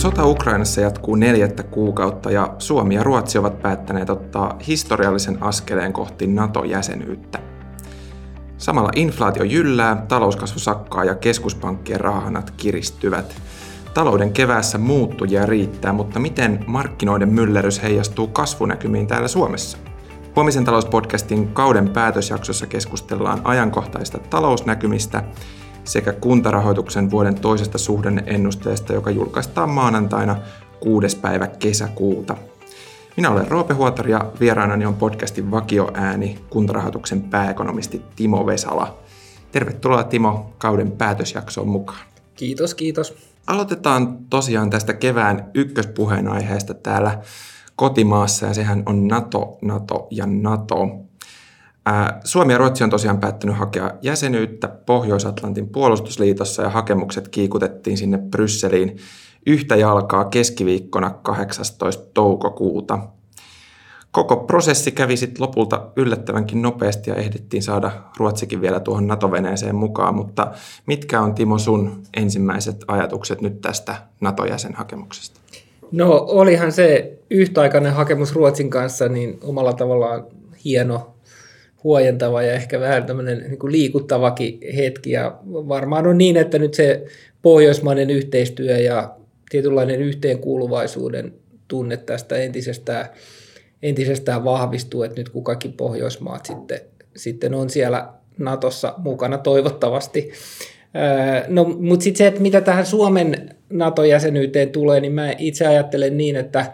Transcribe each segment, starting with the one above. Sota Ukrainassa jatkuu 4. kuukautta ja Suomi ja Ruotsi ovat päättäneet ottaa historiallisen askeleen kohti NATO-jäsenyyttä. Samalla inflaatio jyllää, talouskasvu sakkaa ja keskuspankkien rahahanat kiristyvät. Talouden keväässä muuttujia riittää, mutta miten markkinoiden myllerys heijastuu kasvunäkymiin täällä Suomessa? Huomisen talouspodcastin kauden päätösjaksossa keskustellaan ajankohtaisista talousnäkymistä sekä Kuntarahoituksen vuoden toisesta suhdanneennusteesta, joka julkaistaan maanantaina 6. päivä kesäkuuta. Minä olen Roope Huotari ja vieraanani on podcastin vakioääni Kuntarahoituksen pääekonomisti Timo Vesala. Tervetuloa Timo kauden päätösjaksoon mukaan. Kiitos, kiitos. Aloitetaan tosiaan tästä kevään ykköspuheenaiheesta täällä kotimaassa ja sehän on NATO, NATO ja NATO. Suomi ja Ruotsi on tosiaan päättänyt hakea jäsenyyttä Pohjois-Atlantin puolustusliitossa ja hakemukset kiikutettiin sinne Brysseliin yhtä jalkaa keskiviikkona 18. toukokuuta. Koko prosessi kävi sitten lopulta yllättävänkin nopeasti ja ehdittiin saada Ruotsikin vielä tuohon NATO-veneeseen mukaan, mutta mitkä on Timo sun ensimmäiset ajatukset nyt tästä NATO-jäsenhakemuksesta? No olihan se yhtäaikainen hakemus Ruotsin kanssa niin omalla tavallaan hieno, huojentava ja ehkä vähän tämmöinen niin kuin liikuttavakin hetki ja varmaan on niin, että nyt se pohjoismainen yhteistyö ja tietynlainen yhteenkuuluvaisuuden tunne tästä entisestään vahvistuu, että nyt kun kaikki Pohjoismaat sitten on siellä Natossa mukana toivottavasti. No, mutta sitten se, että mitä tähän Suomen NATO-jäsenyyteen tulee, niin mä itse ajattelen niin, että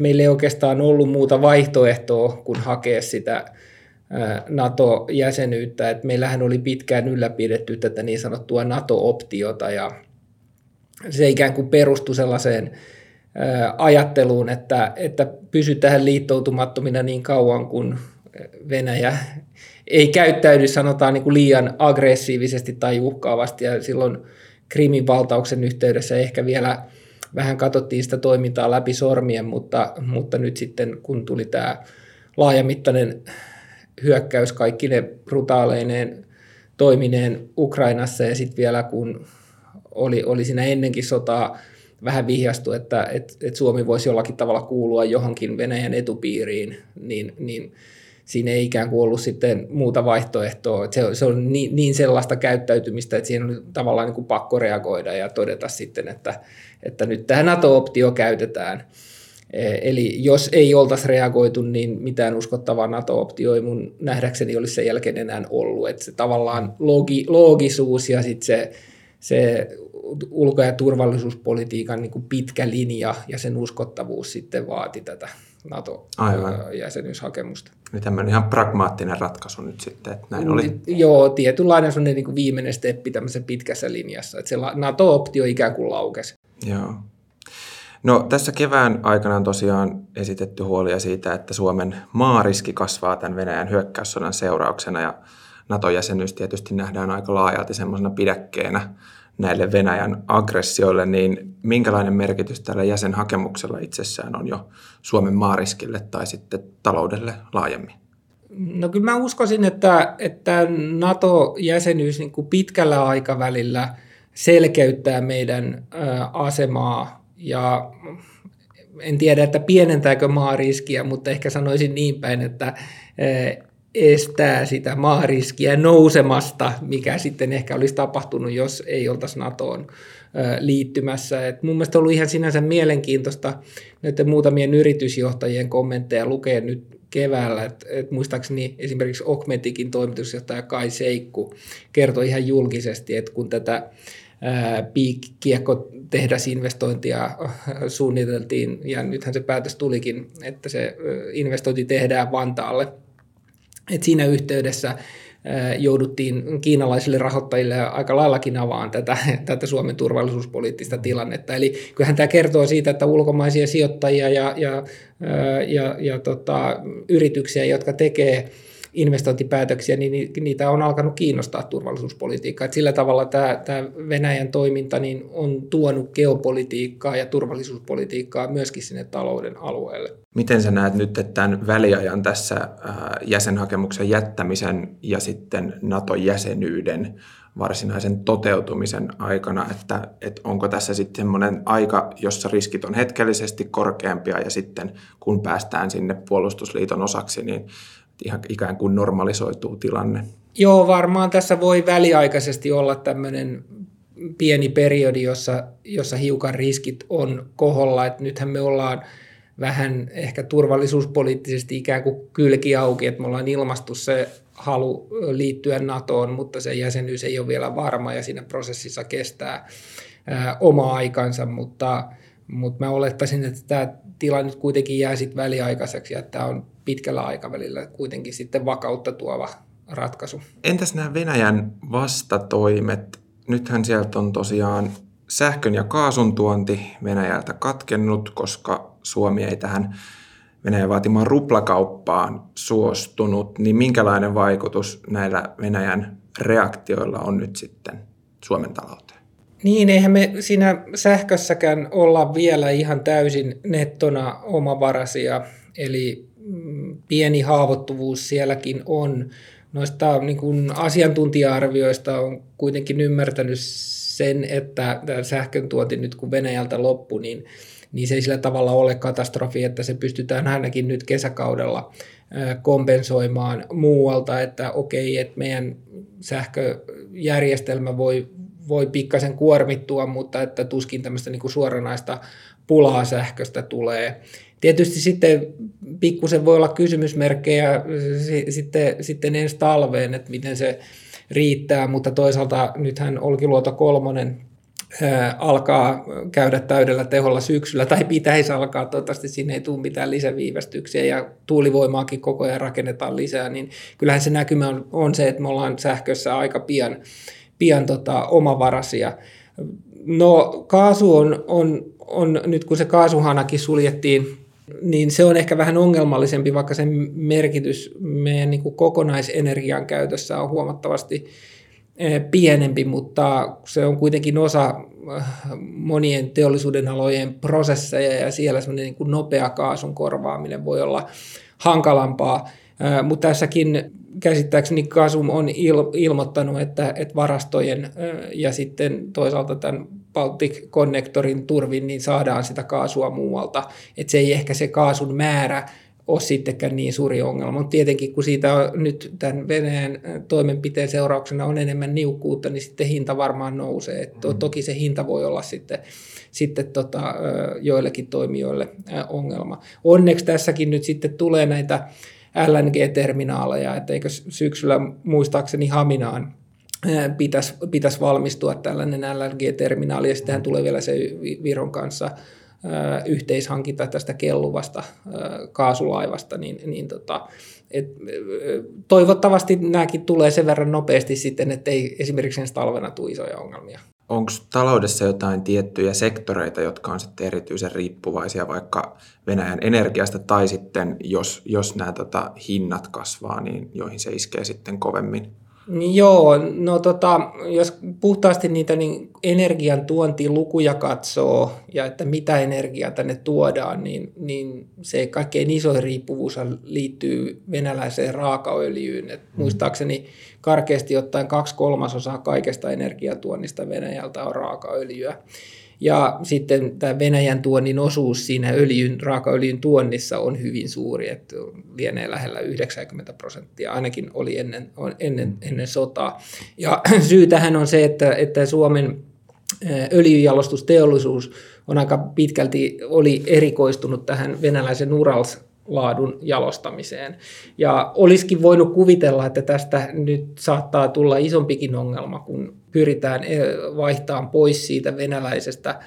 meillä ei oikeastaan ollut muuta vaihtoehtoa kuin hakea sitä NATO-jäsenyyttä. Et meillähän oli pitkään ylläpidetty tätä niin sanottua NATO-optiota ja se ikään kuin perustui sellaiseen ajatteluun, että pysytään liittoutumattomina niin kauan, kun Venäjä ei käyttäydy sanotaan niin kuin liian aggressiivisesti tai uhkaavasti ja silloin Krimin valtauksen yhteydessä ehkä vielä vähän katsottiin sitä toimintaa läpi sormien, mutta nyt sitten kun tuli tämä laajamittainen hyökkäys kaikki ne brutaaleineen toimineen Ukrainassa ja sitten vielä kun oli siinä ennenkin sotaa vähän vihjastui, että Suomi voisi jollakin tavalla kuulua johonkin Venäjän etupiiriin, niin siinä ei ikään kuin ollut sitten muuta vaihtoehtoa. Se on niin sellaista käyttäytymistä, että siihen on tavallaan niin kuin pakko reagoida ja todeta sitten, että nyt tämä NATO-optio käytetään. Eli jos ei oltaisi reagoitu, niin mitään uskottavaa NATO-optio ei mun nähdäkseni olisi sen jälkeen enää ollut. Että se tavallaan loogisuus ja sitten se ulko- ja turvallisuuspolitiikan niin kuin pitkä linja ja sen uskottavuus sitten vaati tätä NATO-jäsenyyshakemusta. Niin tämmöinen ihan pragmaattinen ratkaisu nyt sitten, että näin oli. Joo, tietynlainen semmoinen niin kuin viimeinen steppi tämmöisessä pitkässä linjassa, että se NATO-optio ikään kuin laukesi. Joo. No tässä kevään aikana on tosiaan esitetty huolia siitä, että Suomen maariski kasvaa tämän Venäjän hyökkäyssodan seurauksena ja NATO-jäsenyys tietysti nähdään aika laajalti semmoisena pidäkkeenä näille Venäjän aggressioille, niin minkälainen merkitys tällä jäsenhakemuksella itsessään on jo Suomen maariskille tai sitten taloudelle laajemmin? No kyllä mä uskoisin, että NATO-jäsenyys niin kuin pitkällä aikavälillä selkeyttää meidän asemaa ja en tiedä, että pienentääkö maariskiä, mutta ehkä sanoisin niin päin, että estää sitä maariskiä nousemasta, mikä sitten ehkä olisi tapahtunut, jos ei oltaisi NATOon liittymässä. Et mun mielestä on ollut ihan sinänsä mielenkiintoista näiden muutamien yritysjohtajien kommentteja lukee nyt keväällä. Et muistaakseni esimerkiksi Okmetikin toimitusjohtaja Kai Seikku kertoi ihan julkisesti, että kun tätä piikkiekkotehdasinvestointia suunniteltiin, ja nythän se päätös tulikin, että se investointi tehdään Vantaalle, että siinä yhteydessä jouduttiin kiinalaisille rahoittajille aika laillakin avaan tätä Suomen turvallisuuspoliittista tilannetta. Eli kyllähän tämä kertoo siitä, että ulkomaisia sijoittajia ja yrityksiä, jotka tekee investointipäätöksiä, niin niitä on alkanut kiinnostaa turvallisuuspolitiikkaa. Et sillä tavalla tämä Venäjän toiminta niin on tuonut geopolitiikkaa ja turvallisuuspolitiikkaa myöskin sinne talouden alueelle. Miten sä näet nyt että tämän väliajan tässä jäsenhakemuksen jättämisen ja sitten NATO-jäsenyyden varsinaisen toteutumisen aikana, että onko tässä sitten semmoinen aika, jossa riskit on hetkellisesti korkeampia ja sitten kun päästään sinne puolustusliiton osaksi, niin ihan ikään kuin normalisoituu tilanne. Joo, varmaan tässä voi väliaikaisesti olla tämmöinen pieni periodi, jossa hiukan riskit on koholla, että nythän me ollaan vähän ehkä turvallisuuspoliittisesti ikään kuin kylki auki, että me ollaan ilmastu se halu liittyä NATOon, mutta se jäsenyys ei ole vielä varma ja siinä prosessissa kestää oma aikansa, mutta mä olettaisin, että tämä tila nyt kuitenkin jää sitten väliaikaiseksi ja tämä on pitkällä aikavälillä kuitenkin sitten vakautta tuova ratkaisu. Entäs nämä Venäjän vastatoimet? Nythän sieltä on tosiaan sähkön ja kaasun tuonti Venäjältä katkennut, koska Suomi ei tähän Venäjän vaatimaan ruplakauppaan suostunut, niin minkälainen vaikutus näillä Venäjän reaktioilla on nyt sitten Suomen talouteen? Niin, eihän me siinä sähkössäkään olla vielä ihan täysin nettona omavaraisia, eli pieni haavoittuvuus sielläkin on. Noista niin kuin asiantuntija-arvioista on kuitenkin ymmärtänyt sen, että sähkön tuonti nyt kun Venäjältä loppui, niin se ei sillä tavalla ole katastrofi, että se pystytään ainakin nyt kesäkaudella kompensoimaan muualta, että okei, että meidän sähköjärjestelmä voi pikkasen kuormittua, mutta että tuskin tämmöistä niin kuin suoranaista pulaa sähköstä tulee. Tietysti sitten pikkusen voi olla kysymysmerkkejä sitten ensi talveen, että miten se riittää, mutta toisaalta nythän Olkiluoto 3 alkaa käydä täydellä teholla syksyllä, tai pitäisi alkaa, toivottavasti siinä ei tule mitään lisäviivästyksiä, ja tuulivoimaakin koko ajan rakennetaan lisää, niin kyllähän se näkymä on se, että me ollaan sähkössä aika pian omavaraisia. No kaasu on nyt kun se kaasuhanakin suljettiin, niin se on ehkä vähän ongelmallisempi, vaikka sen merkitys meidän niin kuin kokonaisenergian käytössä on huomattavasti pienempi, mutta se on kuitenkin osa monien teollisuudenalojen prosesseja ja siellä semmoinen niin kuin nopea kaasun korvaaminen voi olla hankalampaa, mutta tässäkin käsittääkseni Gasum on ilmoittanut, että varastojen ja sitten toisaalta tämän Baltic Connectorin turvin niin saadaan sitä kaasua muualta, että se ei ehkä se kaasun määrä ole sittenkään niin suuri ongelma. Mutta tietenkin, kun siitä on nyt tämän Venäjän toimenpiteen seurauksena on enemmän niukkuutta, niin sitten hinta varmaan nousee. Toki se hinta voi olla sitten joillekin toimijoille ongelma. Onneksi tässäkin nyt sitten tulee näitä LNG-terminaaleja, etteikö syksyllä muistaakseni Haminaan pitäisi valmistua tällainen LNG-terminaali, ja sittenhän tulee vielä se Viron kanssa yhteishankinta tästä kelluvasta kaasulaivasta, toivottavasti nämäkin tulee sen verran nopeasti sitten, ettei esimerkiksi ensi talvena tule isoja ongelmia. Onko taloudessa jotain tiettyjä sektoreita, jotka on sitten erityisen riippuvaisia vaikka Venäjän energiasta, tai sitten jos nämä hinnat kasvaa, niin joihin se iskee sitten kovemmin? Joo, no jos puhtaasti niitä niin energian tuontilukuja katsoo ja että mitä energiaa tänne tuodaan, niin se kaikkein isoin riippuvuus liittyy venäläiseen raakaöljyyn. Et muistaakseni karkeasti ottaen 2/3 kaikesta energiatuonnista Venäjältä on raakaöljyä. Ja sitten tämä Venäjän tuonnin osuus siinä raakaöljyn tuonnissa on hyvin suuri, että lienee lähellä 90%, ainakin oli ennen sotaa. Ja syy tähän on se, että Suomen öljyjalostusteollisuus on aika pitkälti oli erikoistunut tähän venäläisen Urals-laadun jalostamiseen. Ja olisikin voinut kuvitella, että tästä nyt saattaa tulla isompikin ongelma, kun pyritään vaihtamaan pois siitä venäläisestä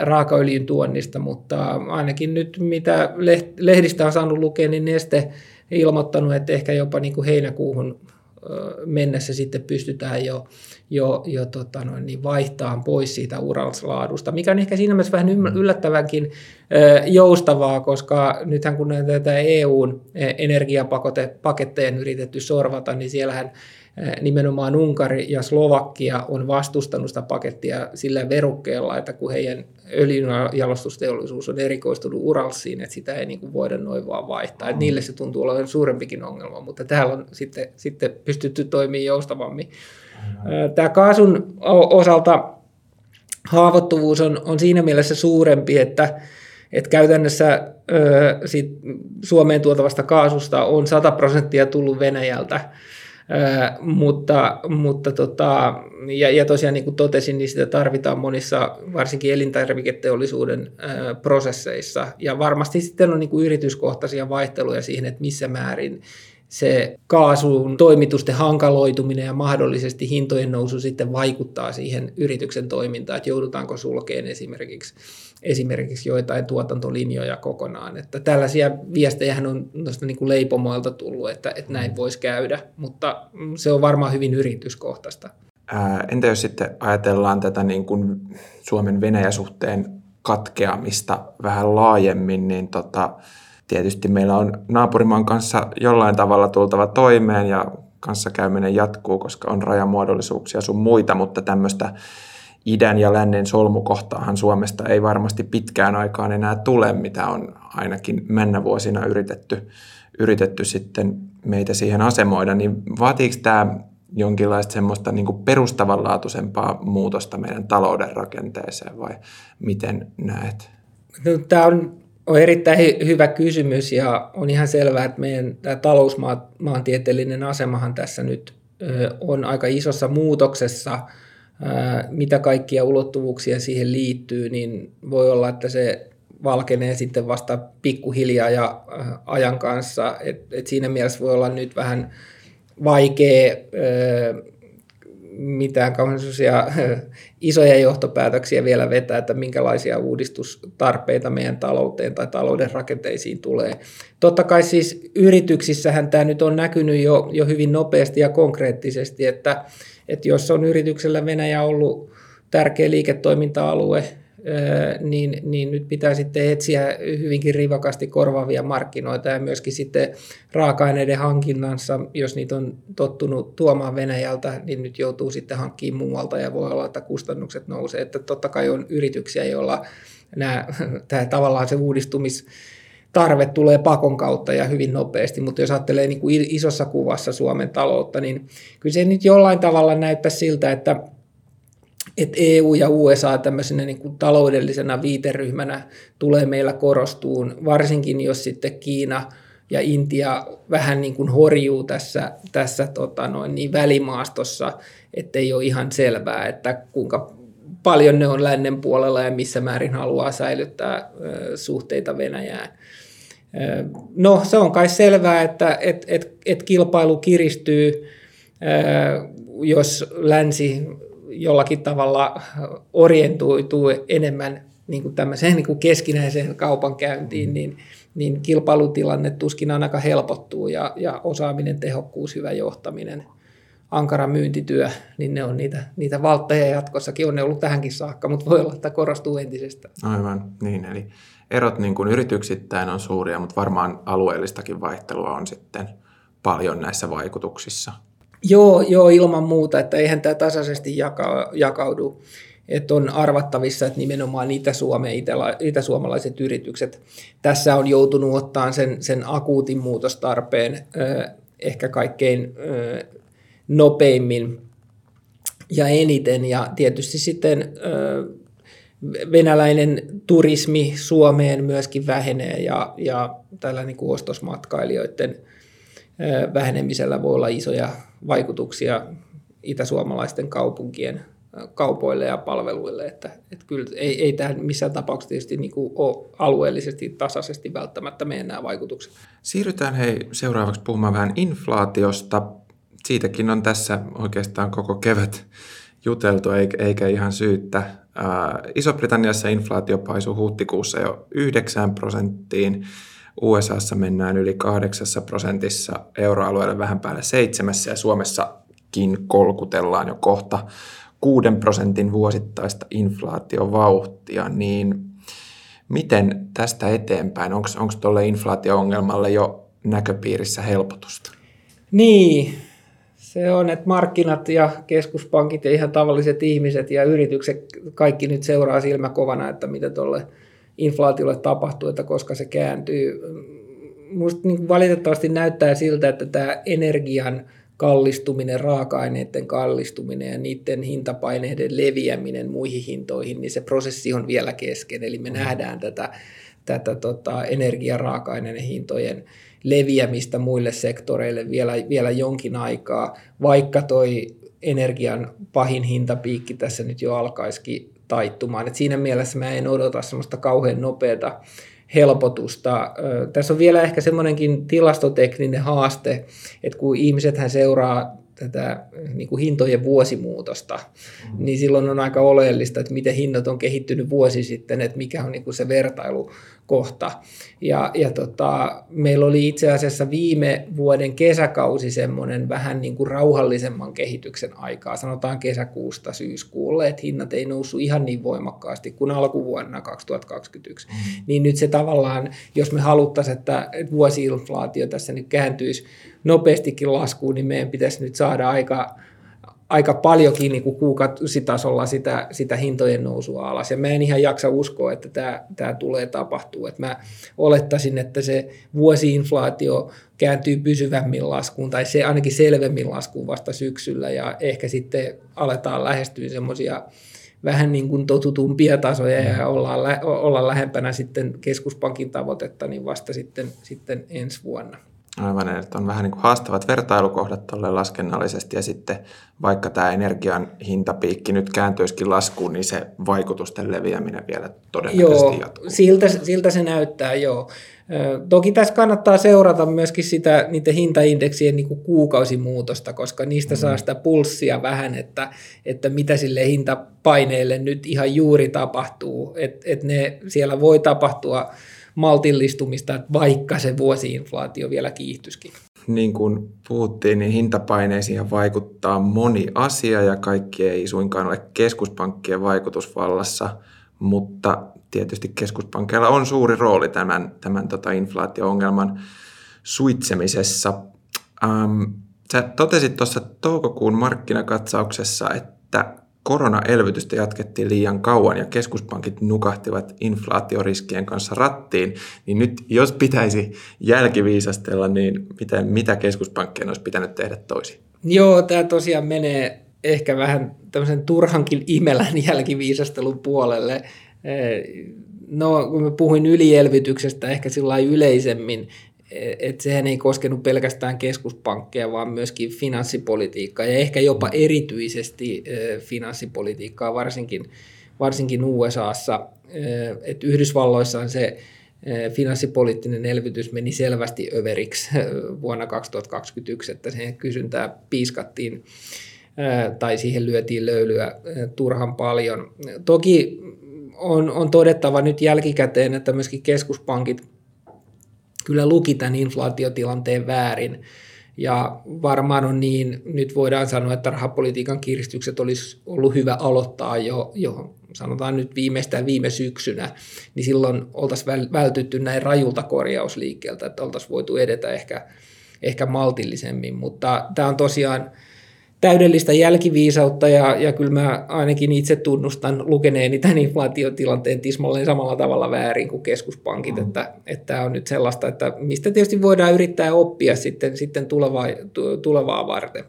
raakaöljyn tuonnista, mutta ainakin nyt mitä lehdistä on saanut lukea, niin Neste ilmoittanut, että ehkä jopa niin kuin heinäkuuhun mennessä sitten pystytään jo vaihtamaan pois siitä Urals-laadusta, mikä on ehkä siinä mielessä vähän yllättävänkin joustavaa, koska nythän kun näitä EUn energiapakotteja on yritetty sorvata, niin siellähän nimenomaan Unkari ja Slovakia on vastustanut sitä pakettia sillä verukkeella, että kun heidän öljynjalostusteollisuus on erikoistunut Uralsiin, että sitä ei niin kuin voida noin vaan vaihtaa. Että niille se tuntuu olevan suurempikin ongelma, mutta täällä on sitten pystytty toimimaan joustavammin. Tämä kaasun osalta haavoittuvuus on siinä mielessä suurempi, että käytännössä sit Suomeen tuotavasta kaasusta on 100% tullut Venäjältä, mutta tosiaan niin kuin totesin, niin sitä tarvitaan monissa varsinkin elintarviketeollisuuden prosesseissa, ja varmasti sitten on niin kuin yrityskohtaisia vaihteluja siihen, että missä määrin se kaasun toimitusten hankaloituminen ja mahdollisesti hintojen nousu sitten vaikuttaa siihen yrityksen toimintaan, että joudutaanko sulkeen esimerkiksi joitain tuotantolinjoja kokonaan. Että tällaisia viestejähän on noista niin kuin leipomoilta tullut, että näin voisi käydä, mutta se on varmaan hyvin yrityskohtaista. Entä jos sitten ajatellaan tätä niin kuin Suomen Venäjä-suhteen katkeamista vähän laajemmin, niin tietysti meillä on naapurimaan kanssa jollain tavalla tultava toimeen ja kanssakäyminen jatkuu, koska on rajamuodollisuuksia sun muita, mutta tämmöistä idän ja lännen solmukohtaahan Suomesta ei varmasti pitkään aikaan enää tule, mitä on ainakin männävuosina yritetty sitten meitä siihen asemoida. Niin vaatiiko tämä jonkinlaista semmoista niin kuin perustavanlaatuisempaa muutosta meidän talouden rakenteeseen vai miten näet? Tämä on erittäin hyvä kysymys, ja on ihan selvää, että meidän tämä talousmaantieteellinen asemahan tässä nyt on aika isossa muutoksessa. Mitä kaikkia ulottuvuuksia siihen liittyy, niin voi olla, että se valkenee sitten vasta pikkuhiljaa ja ajan kanssa. Et siinä mielessä voi olla nyt vähän vaikea mitään kauhean isoja johtopäätöksiä vielä vetää, että minkälaisia uudistustarpeita meidän talouteen tai talouden rakenteisiin tulee. Totta kai siis yrityksissähän tämä nyt on näkynyt jo hyvin nopeasti ja konkreettisesti, että jos on yrityksellä Venäjä ollut tärkeä liiketoiminta-alue, niin nyt pitää sitten etsiä hyvinkin rivakasti korvaavia markkinoita, ja myöskin sitten raaka-aineiden hankinnassa, jos niitä on tottunut tuomaan Venäjältä, niin nyt joutuu sitten hankkimaan muualta, ja voi olla, että kustannukset nousee. Että totta kai on yrityksiä, joilla tämä tavallaan se uudistumistarve tulee pakon kautta ja hyvin nopeasti, mutta jos ajattelee niin kuin isossa kuvassa Suomen taloutta, niin kyllä se nyt jollain tavalla näyttää siltä, että EU ja USA tämmöisenä niin kuin taloudellisena viiteryhmänä tulee meillä korostuun, varsinkin jos sitten Kiina ja Intia vähän niin kuin horjuu tässä välimaastossa, ettei ole ihan selvää, että kuinka paljon ne on lännen puolella ja missä määrin haluaa säilyttää suhteita Venäjään. No, se on kai selvää, että kilpailu kiristyy, jos länsi jollakin tavalla orientoituu enemmän niin kuin tämmöiseen niin kuin keskinäiseen kaupankäyntiin, niin kilpailutilanne tuskin ainakaan helpottuu, ja osaaminen, tehokkuus, hyvä johtaminen, ankara myyntityö, niin ne on niitä valtteja jatkossakin, on ne ollut tähänkin saakka, mutta voi olla, että korostuu entisestään. Aivan, niin, eli erot niin kuin yrityksittäin on suuria, mutta varmaan alueellistakin vaihtelua on sitten paljon näissä vaikutuksissa. Joo, ilman muuta, että eihän tämä tasaisesti jakaudu, että on arvattavissa, että nimenomaan Itä-Suomen itäsuomalaiset yritykset tässä on joutunut ottaan sen akuutin muutostarpeen ehkä kaikkein nopeimmin ja eniten, ja tietysti sitten venäläinen turismi Suomeen myöskin vähenee, ja tällä niin kuin ostosmatkailijoiden vähenemisellä voi olla isoja vaikutuksia itäsuomalaisten kaupunkien kaupoille ja palveluille, että kyllä ei tämä missään tapauksessa tietysti niin kuin ole alueellisesti tasaisesti välttämättä meidän nämä vaikutukset. Siirrytään seuraavaksi puhumaan vähän inflaatiosta. Siitäkin on tässä oikeastaan koko kevät juteltu, eikä ihan syyttä. Iso-Britanniassa inflaatio paisui huhtikuussa jo 9%. USAssa mennään yli 8%, euroalueelle vähän päälle 7%, ja Suomessakin kolkutellaan jo kohta 6% vuosittaista inflaatiovauhtia. Niin miten tästä eteenpäin? Onko tuolle inflaatio-ongelmalle jo näköpiirissä helpotusta? Niin, se on, että markkinat ja keskuspankit ja ihan tavalliset ihmiset ja yritykset kaikki nyt seuraa silmä kovana, että mitä tuolle inflaatiolle tapahtuu, että koska se kääntyy. Minusta niin valitettavasti näyttää siltä, että tämä energian kallistuminen, raaka-aineiden kallistuminen ja niiden hintapaineiden leviäminen muihin hintoihin, niin se prosessi on vielä kesken. Eli me nähdään tätä energiaraaka-aineiden hintojen leviämistä muille sektoreille vielä jonkin aikaa, vaikka toi energian pahin hintapiikki tässä nyt jo alkaisikin taittumaan. Et siinä mielessä mä en odota semmoista kauhean nopeata helpotusta. Tässä on vielä ehkä semmoinenkin tilastotekninen haaste, että kun ihmisethän seuraa tätä niin kuin hintojen vuosimuutosta, niin silloin on aika oleellista, että miten hinnat on kehittynyt vuosi sitten, että mikä on niin kuin se vertailukohta. Meillä oli itse asiassa viime vuoden kesäkausi semmoinen vähän niin kuin rauhallisemman kehityksen aikaa, sanotaan kesäkuusta syyskuulle, että hinnat ei noussut ihan niin voimakkaasti kuin alkuvuonna 2021. Niin nyt se tavallaan, jos me haluttaisiin, että vuosi-inflaatio tässä nyt kääntyisi nopeastikin laskuun, niin meidän pitäisi nyt saada aika paljonkin niin kuin kuukausitasolla sitä hintojen nousua alas. Ja mä en ihan jaksa uskoa, että tämä tulee tapahtua. Et mä olettaisin, että se vuosi-inflaatio kääntyy pysyvämmin laskuun, tai se ainakin selvemmin laskuun vasta syksyllä, ja ehkä sitten aletaan lähestyä semmoisia vähän niin kuin totutumpia tasoja ja ollaan lähempänä sitten keskuspankin tavoitetta, niin vasta sitten ensi vuonna. Aivan, että on vähän niin kuin haastavat vertailukohdat tuolle laskennallisesti, ja sitten vaikka tämä energian hintapiikki nyt kääntyisikin laskuun, niin se vaikutusten leviäminen vielä todennäköisesti jatkuu. Siltä se näyttää, joo. Toki tässä kannattaa seurata myöskin sitä niiden hintaindeksien niin kuin kuukausimuutosta, koska niistä saa sitä pulssia vähän, että mitä sille hintapaineelle nyt ihan juuri tapahtuu, että ne siellä voi tapahtua maltillistumista, vaikka se vuosi-inflaatio vielä kiihtyisikin. Niin kuin puhuttiin, niin hintapaineisiin vaikuttaa moni asia ja kaikki ei suinkaan ole keskuspankkien vaikutusvallassa, mutta tietysti keskuspankkeilla on suuri rooli tämän inflaatio-ongelman suitsemisessa. Sä totesit tuossa toukokuun markkinakatsauksessa, että koronaelvytystä jatkettiin liian kauan ja keskuspankit nukahtivat inflaatioriskien kanssa rattiin, niin nyt jos pitäisi jälkiviisastella, niin mitä keskuspankkien olisi pitänyt tehdä toisin? Joo, tämä tosiaan menee ehkä vähän tämmöisen turhankin imelän jälkiviisastelun puolelle. No, kun mä puhuin ylielvytyksestä ehkä sillain yleisemmin, että sehän ei koskenut pelkästään keskuspankkeja, vaan myöskin finanssipolitiikkaa ja ehkä jopa erityisesti finanssipolitiikkaa, varsinkin USAssa. Että Yhdysvalloissaan se finanssipoliittinen elvytys meni selvästi överiksi vuonna 2021, että siihen kysyntää piiskattiin tai siihen lyötiin löylyä turhan paljon. Toki on todettava nyt jälkikäteen, että myöskin keskuspankit kyllä luki tämän inflaatiotilanteen väärin, ja varmaan on niin, nyt voidaan sanoa, että rahapolitiikan kiristykset olisi ollut hyvä aloittaa jo sanotaan nyt viimeistään viime syksynä, niin silloin oltaisiin vältytty näin rajulta korjausliikkeeltä, että oltaisiin voitu edetä ehkä maltillisemmin, mutta tämä on tosiaan täydellistä jälkiviisautta, ja kyllä mä ainakin itse tunnustan lukeneeni tämän inflaatiotilanteen tismalleen samalla tavalla väärin kuin keskuspankit, että on nyt sellaista, että mistä tietysti voidaan yrittää oppia sitten tulevaa varten.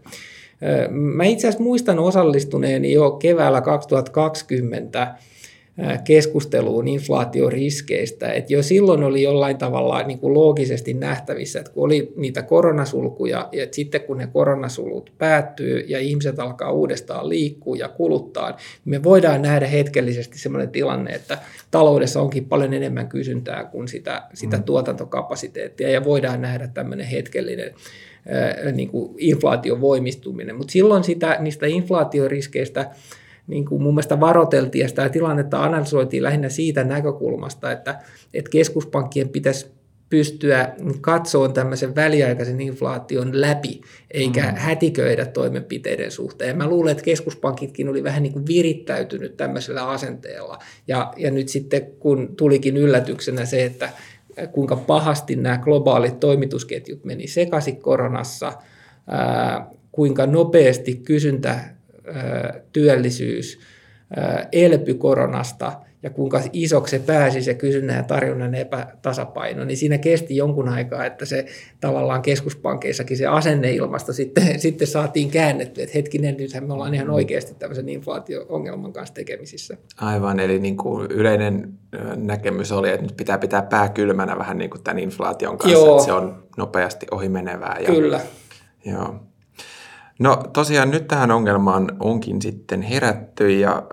Mä itse asiassa muistan osallistuneeni jo keväällä 2020 keskusteluun inflaatioriskeistä, että jo silloin oli jollain tavalla niin kuin loogisesti nähtävissä, että kun oli niitä koronasulkuja, ja sitten kun ne koronasulut päättyy ja ihmiset alkaa uudestaan liikkua ja kuluttaa, niin me voidaan nähdä hetkellisesti sellainen tilanne, että taloudessa onkin paljon enemmän kysyntää kuin sitä tuotantokapasiteettia, ja voidaan nähdä tämmöinen hetkellinen niin kuin inflaation voimistuminen, mutta silloin niistä inflaatioriskeistä niin kuin mun mielestä varoteltiin, ja sitä tilannetta analysoitiin lähinnä siitä näkökulmasta, että keskuspankkien pitäisi pystyä katsomaan tämmöisen väliaikaisen inflaation läpi, eikä hätiköidä toimenpiteiden suhteen. Ja mä luulen, että keskuspankitkin oli vähän niin kuin virittäytynyt tämmöisellä asenteella. Ja nyt sitten, kun tulikin yllätyksenä se, että kuinka pahasti nämä globaalit toimitusketjut meni sekaisin koronassa, kuinka nopeasti kysyntä, työllisyys elpy koronasta ja kuinka isoksi se pääsi se kysynnän ja tarjonnan epätasapaino, niin siinä kesti jonkun aikaa, että se tavallaan keskuspankeissakin se asenneilmasta sitten saatiin käännetty, että hetkinen, nythän me ollaan ihan oikeasti tämmöisen inflaatio-ongelman kanssa tekemisissä. Aivan, eli niin kuin yleinen näkemys oli, että nyt pitää pitää pää kylmänä vähän niin kuin tämän inflaation kanssa, joo, että se on nopeasti ohimenevää. Ja, kyllä. Joo. No tosiaan nyt tähän ongelmaan onkin sitten herätty ja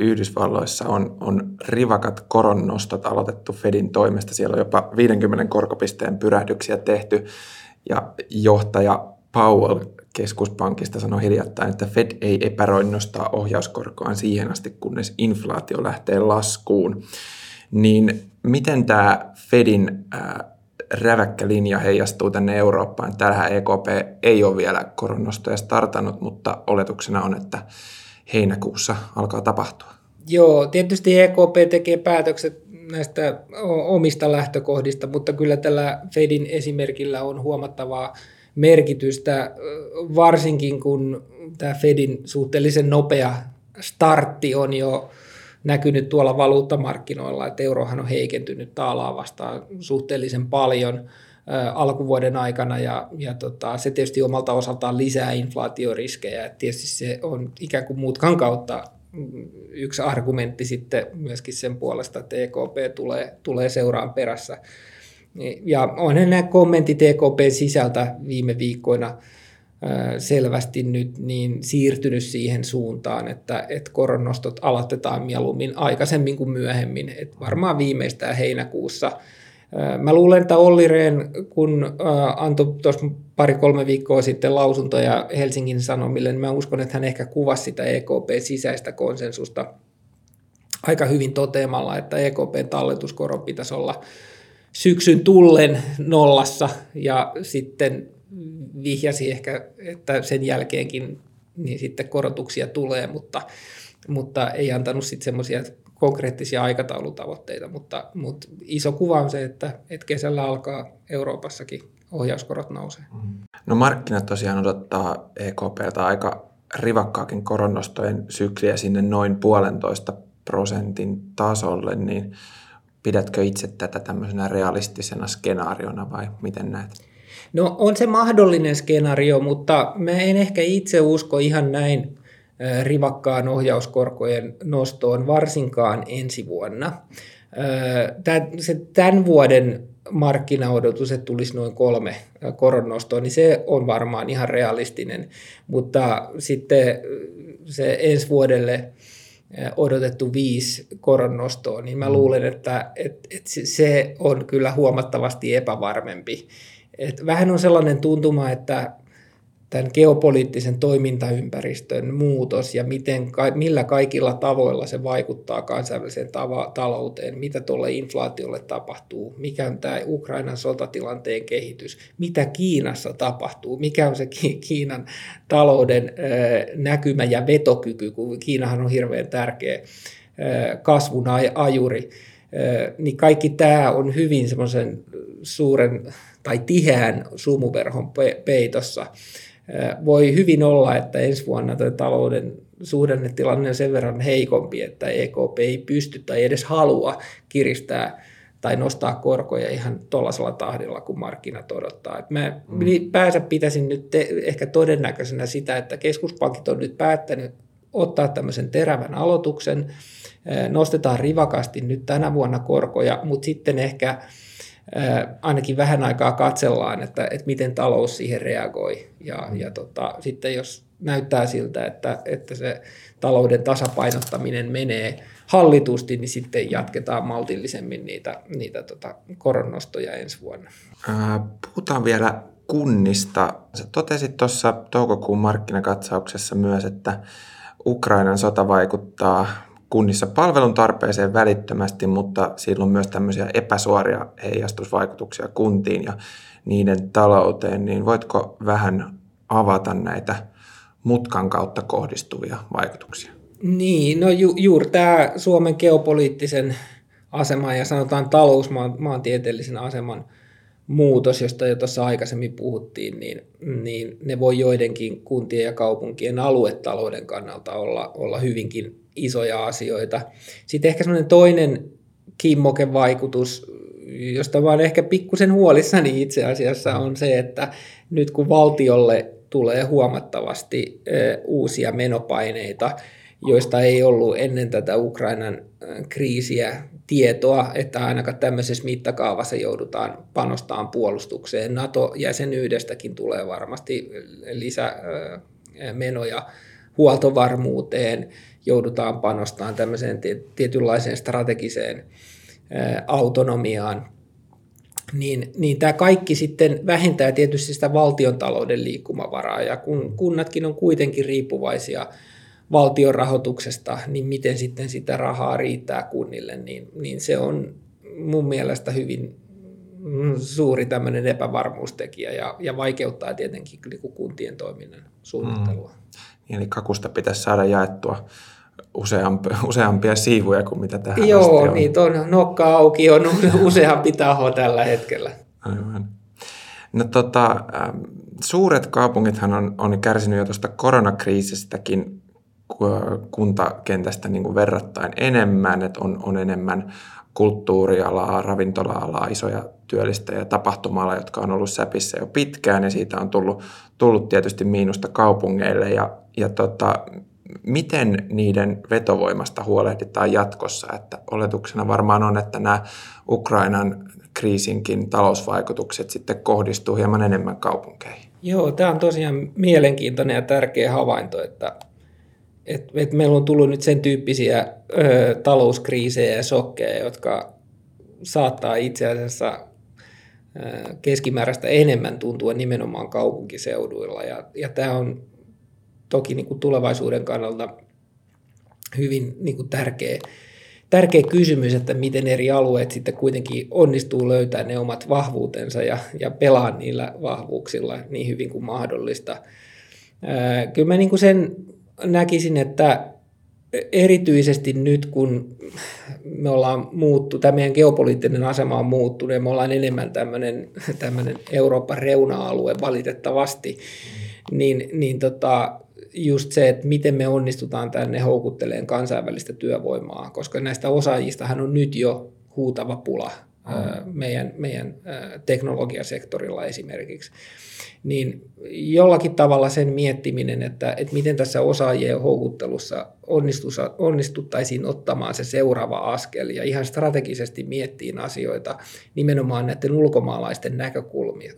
Yhdysvalloissa on rivakat koronnostot aloitettu Fedin toimesta. Siellä on jopa 50 korkopisteen pyrähdyksiä tehty ja johtaja Powell keskuspankista sanoi hiljattain, että Fed ei epäröi nostaa ohjauskorkoaan siihen asti, kunnes inflaatio lähtee laskuun. Niin miten tämä Fedin räväkkä linja heijastuu tänne Eurooppaan? Täällähän EKP ei ole vielä koronnostoja startannut, mutta oletuksena on, että heinäkuussa alkaa tapahtua. Joo, tietysti EKP tekee päätökset näistä omista lähtökohdista, mutta kyllä tällä Fedin esimerkillä on huomattavaa merkitystä, varsinkin kun tämä Fedin suhteellisen nopea startti on jo näkynyt tuolla valuuttamarkkinoilla, että eurohan on heikentynyt taalaa vastaan suhteellisen paljon alkuvuoden aikana, ja se tietysti omalta osaltaan lisää inflaatioriskejä. Et tietysti se on ikään kuin muutkan kautta yksi argumentti sitten myöskin sen puolesta, että EKP tulee seuraan perässä. Ja onhan nämä kommentit EKP:n sisältä viime viikkoina selvästi nyt niin siirtynyt siihen suuntaan, että koronnostot aloitetaan mieluummin aikaisemmin kuin myöhemmin, että varmaan viimeistään heinäkuussa. Mä luulen, että Olli Rehn, kun antoi tuossa 2-3 viikkoa sitten lausuntoja Helsingin Sanomille, niin mä uskon, että hän ehkä kuvasi sitä EKP-sisäistä konsensusta aika hyvin toteamalla, että EKP-talletuskoron pitäisi olla syksyn tullen nollassa ja sitten vihjasi ehkä, että sen jälkeenkin niin sitten korotuksia tulee, mutta ei antanut sitten semmoisia konkreettisia aikataulutavoitteita, mutta iso kuva on se, että kesällä alkaa Euroopassakin ohjauskorot nousee. No markkinat tosiaan odottaa EKP:ltä aika rivakkaakin koronnostojen sykliä sinne noin 1,5% tasolle, niin pidätkö itse tätä tämmöisenä realistisena skenaariona vai miten näet? No on se mahdollinen skenaario, mutta mä en ehkä itse usko ihan näin rivakkaan ohjauskorkojen nostoon varsinkaan ensi vuonna. Tämän vuoden markkinaodotus, että tulisi noin 3 koronnostoa, niin se on varmaan ihan realistinen, mutta sitten se ensi vuodelle odotettu 5 koronnostoa, niin mä luulen, että se on kyllä huomattavasti epävarmempi. Et vähän on sellainen tuntuma, että tämän geopoliittisen toimintaympäristön muutos ja millä kaikilla tavoilla se vaikuttaa kansainväliseen talouteen, mitä tuolle inflaatiolle tapahtuu, mikä on tämä Ukrainan sotatilanteen kehitys, mitä Kiinassa tapahtuu, mikä on se Kiinan talouden näkymä ja vetokyky, kun Kiinahan on hirveän tärkeä kasvun ajuri, niin kaikki tämä on hyvin semmoisen suuren tai tiheän sumuverhon peitossa. Voi hyvin olla, että ensi vuonna tämä talouden suhdannetilanne on sen verran heikompi, että EKP ei pysty tai edes halua kiristää tai nostaa korkoja ihan tuollaisella tahdilla, kun markkinat odottaa. Et mä päänsä pitäisin nyt ehkä todennäköisenä sitä, että keskuspankit on nyt päättänyt ottaa tämmöisen terävän aloituksen, nostetaan rivakasti nyt tänä vuonna korkoja, mutta sitten ehkä ainakin vähän aikaa katsellaan, että miten talous siihen reagoi. Ja sitten jos näyttää siltä, että se talouden tasapainottaminen menee hallitusti, niin sitten jatketaan maltillisemmin niitä koronnostoja ensi vuonna. Puhutaan vielä kunnista. Sä totesit tuossa toukokuun markkinakatsauksessa myös, että Ukrainan sota vaikuttaa kunnissa palvelun tarpeeseen välittömästi, mutta sillä on myös tämmöisiä epäsuoria heijastusvaikutuksia kuntiin ja niiden talouteen, niin voitko vähän avata näitä mutkan kautta kohdistuvia vaikutuksia? Niin, no juuri tämä Suomen geopoliittisen aseman ja sanotaan talousmaantieteellisen aseman muutos, josta jo tuossa aikaisemmin puhuttiin, niin ne voi joidenkin kuntien ja kaupunkien aluetalouden kannalta olla hyvinkin isoja asioita. Sitten ehkä semmoinen toinen kimmokevaikutus, josta olen ehkä pikkusen huolissani itse asiassa, on se, että nyt kun valtiolle tulee huomattavasti uusia menopaineita, joista ei ollut ennen tätä Ukrainan kriisiä tietoa, että ainakaan tämmöisessä mittakaavassa joudutaan panostamaan puolustukseen. NATO-jäsenyydestäkin tulee varmasti lisämenoja huoltovarmuuteen, joudutaan panostamaan tämmöiseen tietynlaiseen strategiseen autonomiaan. Niin tämä kaikki sitten vähentää tietysti sitä valtiontalouden liikkumavaraa, ja kun kunnatkin on kuitenkin riippuvaisia valtion rahoituksesta, niin miten sitten sitä rahaa riittää kunnille, niin se on mun mielestä hyvin suuri tämmöinen epävarmuustekijä ja vaikeuttaa tietenkin kuntien toiminnan suunnittelua. Eli kakusta pitäisi saada jaettua useampia siivuja kuin mitä tähän asti on. Joo, niitä on nokka auki, on useampi taho tällä hetkellä. Aivan. No suuret kaupungithan on kärsinyt jo tuosta koronakriisistäkin kuntakentästä niin kuin verrattain enemmän, että on enemmän kulttuurialaa, ravintola-alaa, isoja työllistäjiä, tapahtuma-alaa, jotka on ollut säpissä jo pitkään, ja siitä on tullut tietysti miinusta kaupungeille, ja miten niiden vetovoimasta huolehditaan jatkossa, että oletuksena varmaan on, että nämä Ukrainan kriisinkin talousvaikutukset sitten kohdistuu hieman enemmän kaupunkeihin. Joo, tämä on tosiaan mielenkiintoinen ja tärkeä havainto, että meillä on tullut nyt sen tyyppisiä talouskriisejä ja shokkeja, jotka saattaa itse asiassa keskimääräistä enemmän tuntua nimenomaan kaupunkiseuduilla. Ja tämä on toki niin kuin tulevaisuuden kannalta hyvin niin kuin tärkeä kysymys, että miten eri alueet sitten kuitenkin onnistuu löytämään ne omat vahvuutensa ja pelaa niillä vahvuuksilla niin hyvin kuin mahdollista. Kyllä mä niin kuin sen näkisin, että erityisesti nyt kun me ollaan tämä meidän geopoliittinen asema on muuttunut ja me ollaan enemmän tämmöinen Euroopan reuna-alue valitettavasti, niin just se, että miten me onnistutaan tänne houkutteleen kansainvälistä työvoimaa, koska näistä osaajistahan on nyt jo huutava pula meidän teknologiasektorilla esimerkiksi, niin jollakin tavalla sen miettiminen, että miten tässä osaajien houkuttelussa onnistuttaisiin ottamaan se seuraava askel ja ihan strategisesti miettiin asioita nimenomaan näiden ulkomaalaisten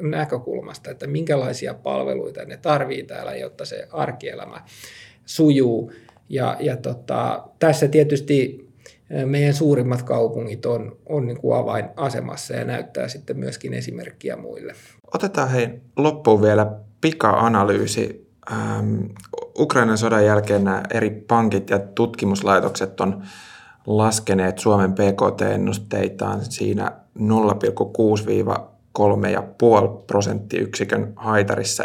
näkökulmasta, että minkälaisia palveluita ne tarvitsee täällä, jotta se arkielämä sujuu. Tässä tietysti meidän suurimmat kaupungit on niin kuin avainasemassa ja näyttää sitten myöskin esimerkkiä muille. Otetaan loppuun vielä pika-analyysi. Ukrainan sodan jälkeen nämä eri pankit ja tutkimuslaitokset on laskeneet Suomen PKT-ennusteitaan siinä 0,6-3,5% haitarissa,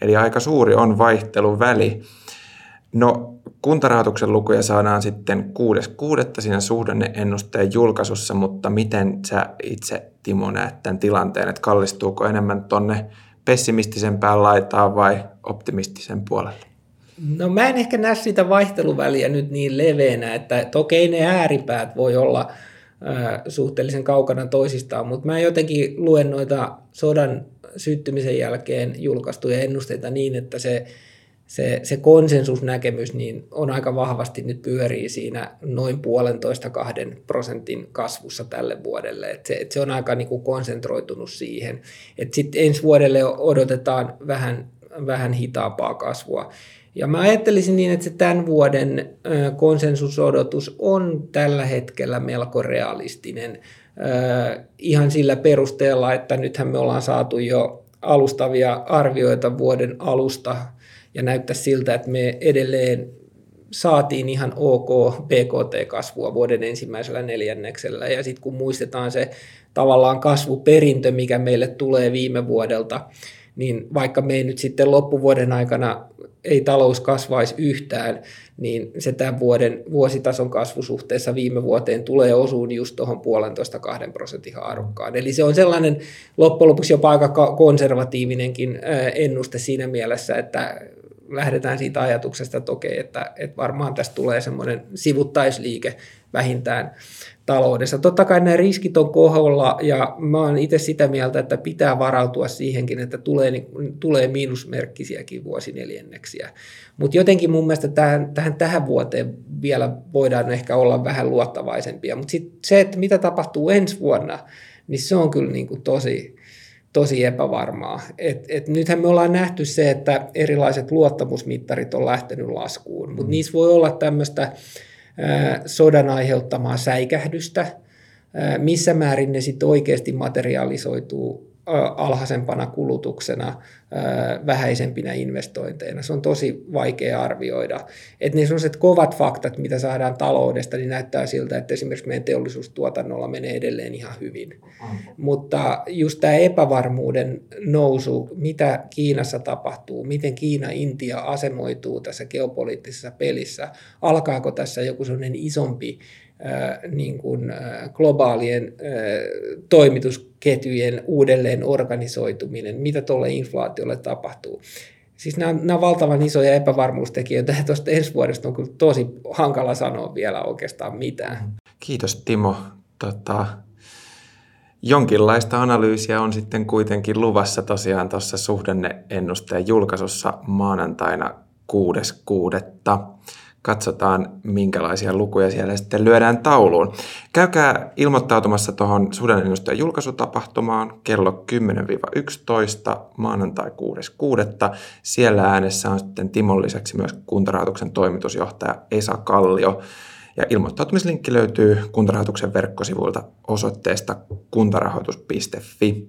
eli aika suuri on vaihteluväli. No, Kuntarahoituksen lukuja saadaan sitten 6.6. siinä suhdanne-ennusteen julkaisussa, mutta miten sä itse, Timo, näet tämän tilanteen, että kallistuuko enemmän tuonne pessimistisempään laitaan vai optimistisen puolelle? No mä en ehkä näe sitä vaihteluväliä nyt niin leveänä, että okei ne ääripäät voi olla suhteellisen kaukana toisistaan, mutta mä jotenkin luen noita sodan syttymisen jälkeen julkaistuja ennusteita niin, että se konsensusnäkemys niin on aika vahvasti nyt pyörii siinä noin 1,5-2% kasvussa tälle vuodelle. Et se on aika niin kuin konsentroitunut siihen. Sitten ensi vuodelle odotetaan vähän hitaampaa kasvua. Ja mä ajattelisin niin, että se tämän vuoden konsensusodotus on tällä hetkellä melko realistinen. Ihan sillä perusteella, että nythän me ollaan saatu jo alustavia arvioita vuoden alusta, ja näyttää siltä, että me edelleen saatiin ihan ok BKT-kasvua vuoden ensimmäisellä neljänneksellä. Ja sitten kun muistetaan se tavallaan kasvuperintö, mikä meille tulee viime vuodelta, niin vaikka me ei nyt sitten loppuvuoden aikana ei talous kasvaisi yhtään, niin se tämän vuoden vuositason kasvusuhteessa viime vuoteen tulee osuun just tuohon 1,5–2% haarukkaan. Eli se on sellainen loppujen lopuksi jopa aika konservatiivinenkin ennuste siinä mielessä, että lähdetään siitä ajatuksesta toki, että varmaan tästä tulee semmoinen sivuttaisliike vähintään taloudessa. Totta kai nämä riskit on koholla ja mä oon itse sitä mieltä, että pitää varautua siihenkin, että tulee miinusmerkkisiäkin vuosineljänneksiä. Mutta jotenkin mun mielestä tähän vuoteen vielä voidaan ehkä olla vähän luottavaisempia. Mutta sitten se, että mitä tapahtuu ensi vuonna, niin se on kyllä niin kuin tosi epävarmaa. Nythän me ollaan nähty se, että erilaiset luottamusmittarit on lähtenyt laskuun, mutta niissä voi olla tämmöistä sodan aiheuttamaa säikähdystä, missä määrin ne sitten oikeasti materialisoituu alhaisempana kulutuksena, vähäisempinä investointeina. Se on tosi vaikea arvioida. Ne sellaiset kovat faktat, mitä saadaan taloudesta, niin näyttää siltä, että esimerkiksi meidän teollisuustuotannolla menee edelleen ihan hyvin. Mutta just tämä epävarmuuden nousu, mitä Kiinassa tapahtuu, miten Kiina, Intia asemoituu tässä geopoliittisessa pelissä, alkaako tässä joku sellainen isompi niin kuin globaalien toimitusketjujen uudelleen organisoituminen, mitä tuolle inflaatiolle tapahtuu. Siis nämä on valtavan isoja epävarmuustekijöitä, ja tuosta ensi vuodesta on kyllä tosi hankala sanoa vielä oikeastaan mitään. Kiitos Timo. Jonkinlaista analyysiä on sitten kuitenkin luvassa tosiaan tuossa suhdanne-ennusteen julkaisussa maanantaina 6.6. Katsotaan, minkälaisia lukuja siellä sitten lyödään tauluun. Käykää ilmoittautumassa tuohon suhdannennusteen julkaisutapahtumaan kello 10–11 maanantai 6.6. Siellä äänessä on sitten Timon lisäksi myös Kuntarahoituksen toimitusjohtaja Esa Kallio. Ja ilmoittautumislinkki löytyy Kuntarahoituksen verkkosivuilta osoitteesta kuntarahoitus.fi.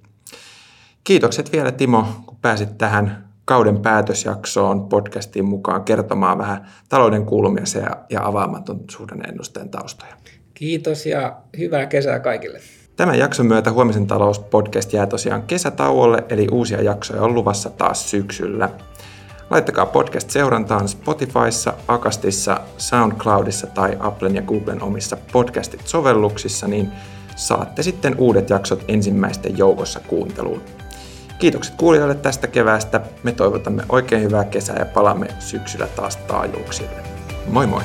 Kiitokset vielä Timo, kun pääsit tähän kauden päätösjaksoon podcastiin mukaan kertomaan vähän talouden kuulumisia ja avaamaan tuon suhdanneennusteen taustoja. Kiitos ja hyvää kesää kaikille. Tämän jakson myötä Huomisen talouspodcast jää tosiaan kesätauolle, eli uusia jaksoja on luvassa taas syksyllä. Laittakaa podcast seurantaan Spotifyssa, Acastissa, SoundCloudissa tai Applen ja Googlen omissa podcastit-sovelluksissa, niin saatte sitten uudet jaksot ensimmäisten joukossa kuunteluun. Kiitokset kuulijoille tästä keväästä. Me toivotamme oikein hyvää kesää ja palaamme syksyllä taas taajuuksille. Moi moi!